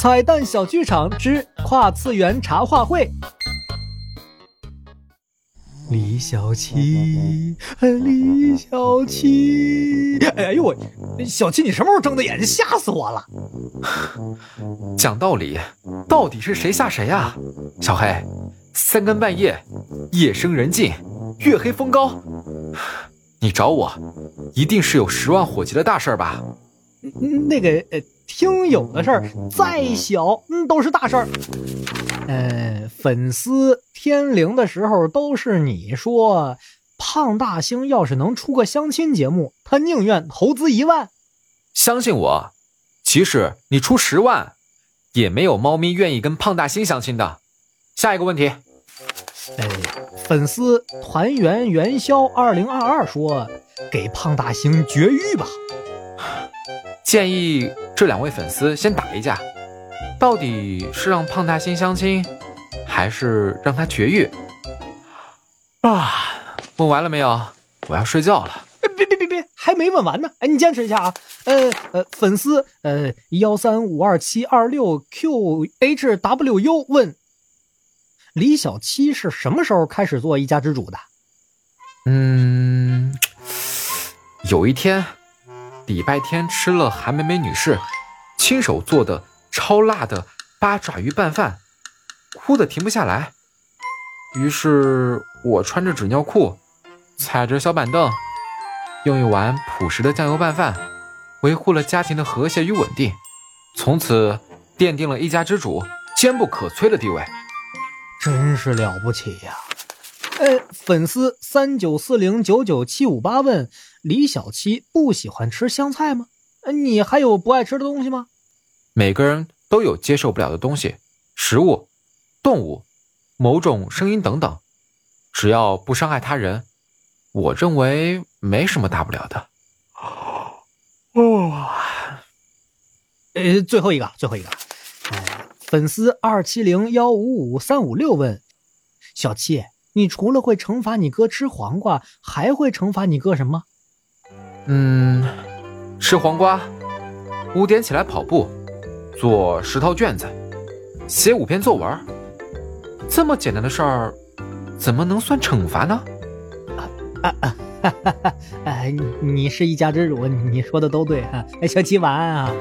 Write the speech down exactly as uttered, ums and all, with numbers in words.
彩蛋小剧场之跨次元茶话会。李小七，李小七，哎呦喂，小七，你什么时候睁的眼睛，吓死我了！讲道理，到底是谁吓谁啊？小黑，三更半夜，夜深人静，月黑风高，你找我，一定是有十万火急的大事吧？那个，呃，听友的事儿再小，嗯，都是大事儿。呃，粉丝天灵的时候都是你说，胖大星要是能出个相亲节目，他宁愿投资一万。相信我，即使你出十万，也没有猫咪愿意跟胖大星相亲的。下一个问题。哎，粉丝团圆元宵二零二二说，给胖大星绝育吧。建议这两位粉丝先打一架，到底是让胖大星相亲，还是让他绝育？啊，问完了没有？我要睡觉了。别别别别，还没问完呢。哎，你坚持一下啊。呃呃，粉丝呃幺三五二七二六 Q H W U 问，李小七是什么时候开始做一家之主的？嗯，有一天，礼拜天吃了韩梅梅女士亲手做的超辣的八爪鱼拌饭，哭得停不下来。于是我穿着纸尿裤，踩着小板凳，用一碗朴实的酱油拌饭维护了家庭的和谐与稳定，从此奠定了一家之主坚不可摧的地位。真是了不起呀、啊！呃，粉丝三九四零九九七五八问，李小七不喜欢吃香菜吗？你还有不爱吃的东西吗？每个人都有接受不了的东西，食物、动物、某种声音等等，只要不伤害他人，我认为没什么大不了的。哦，呃，最后一个，最后一个，呃、粉丝二七零幺五五三五六问，小七，你除了会惩罚你哥吃黄瓜，还会惩罚你哥什么？嗯，吃黄瓜，五点起来跑步，做十套卷子，写五篇作文，这么简单的事儿，怎么能算惩罚呢？啊啊哈哈哈！哎，你是一家之主，你说的都对哈。哎，小七晚安啊。